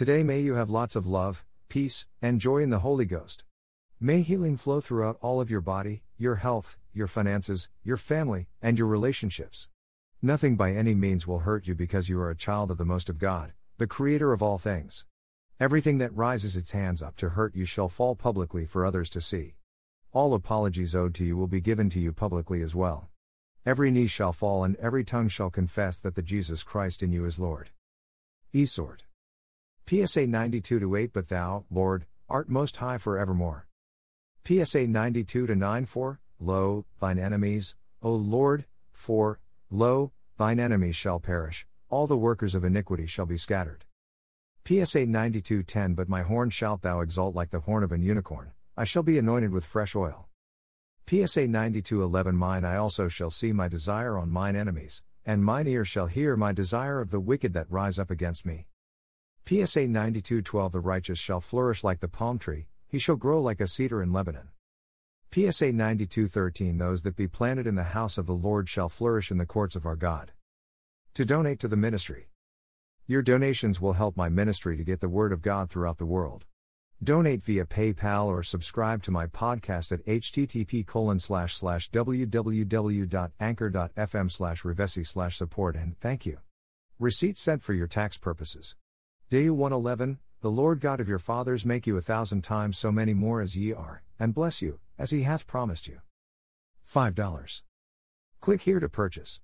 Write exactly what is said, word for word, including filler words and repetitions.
Today may you have lots of love, peace, and joy in the Holy Ghost. May healing flow throughout all of your body, your health, your finances, your family, and your relationships. Nothing by any means will hurt you because you are a child of the Most of God, the Creator of all things. Everything that rises its hands up to hurt you shall fall publicly for others to see. All apologies owed to you will be given to you publicly as well. Every knee shall fall and every tongue shall confess that the Jesus Christ in you is Lord. E-Sort. P S A ninety-two to eight But thou, Lord, art most high for evermore. P S A ninety-two to nine For, lo, thine enemies, O Lord, for, lo, thine enemies shall perish, all the workers of iniquity shall be scattered. P S A ninety-two ten But my horn shalt thou exalt like the horn of an unicorn, I shall be anointed with fresh oil. P S A ninety-two eleven Mine eye also shall see my desire on mine enemies, and mine ear shall hear my desire of the wicked that rise up against me. P S A ninety-two twelve The righteous shall flourish like the palm tree, he shall grow like a cedar in Lebanon. P S A ninety-two thirteen Those that be planted in the house of the Lord shall flourish in the courts of our God. To donate to the ministry. Your donations will help my ministry to get the Word of God throughout the world. Donate via PayPal or subscribe to my podcast at h t t p colon slash slash w w w dot anchor dot f m slash revesi slash support and thank you. Receipt sent for your tax purposes. Deu one eleven, the Lord God of your fathers make you a thousand times so many more as ye are, and bless you, as he hath promised you. five dollars. Click here to purchase.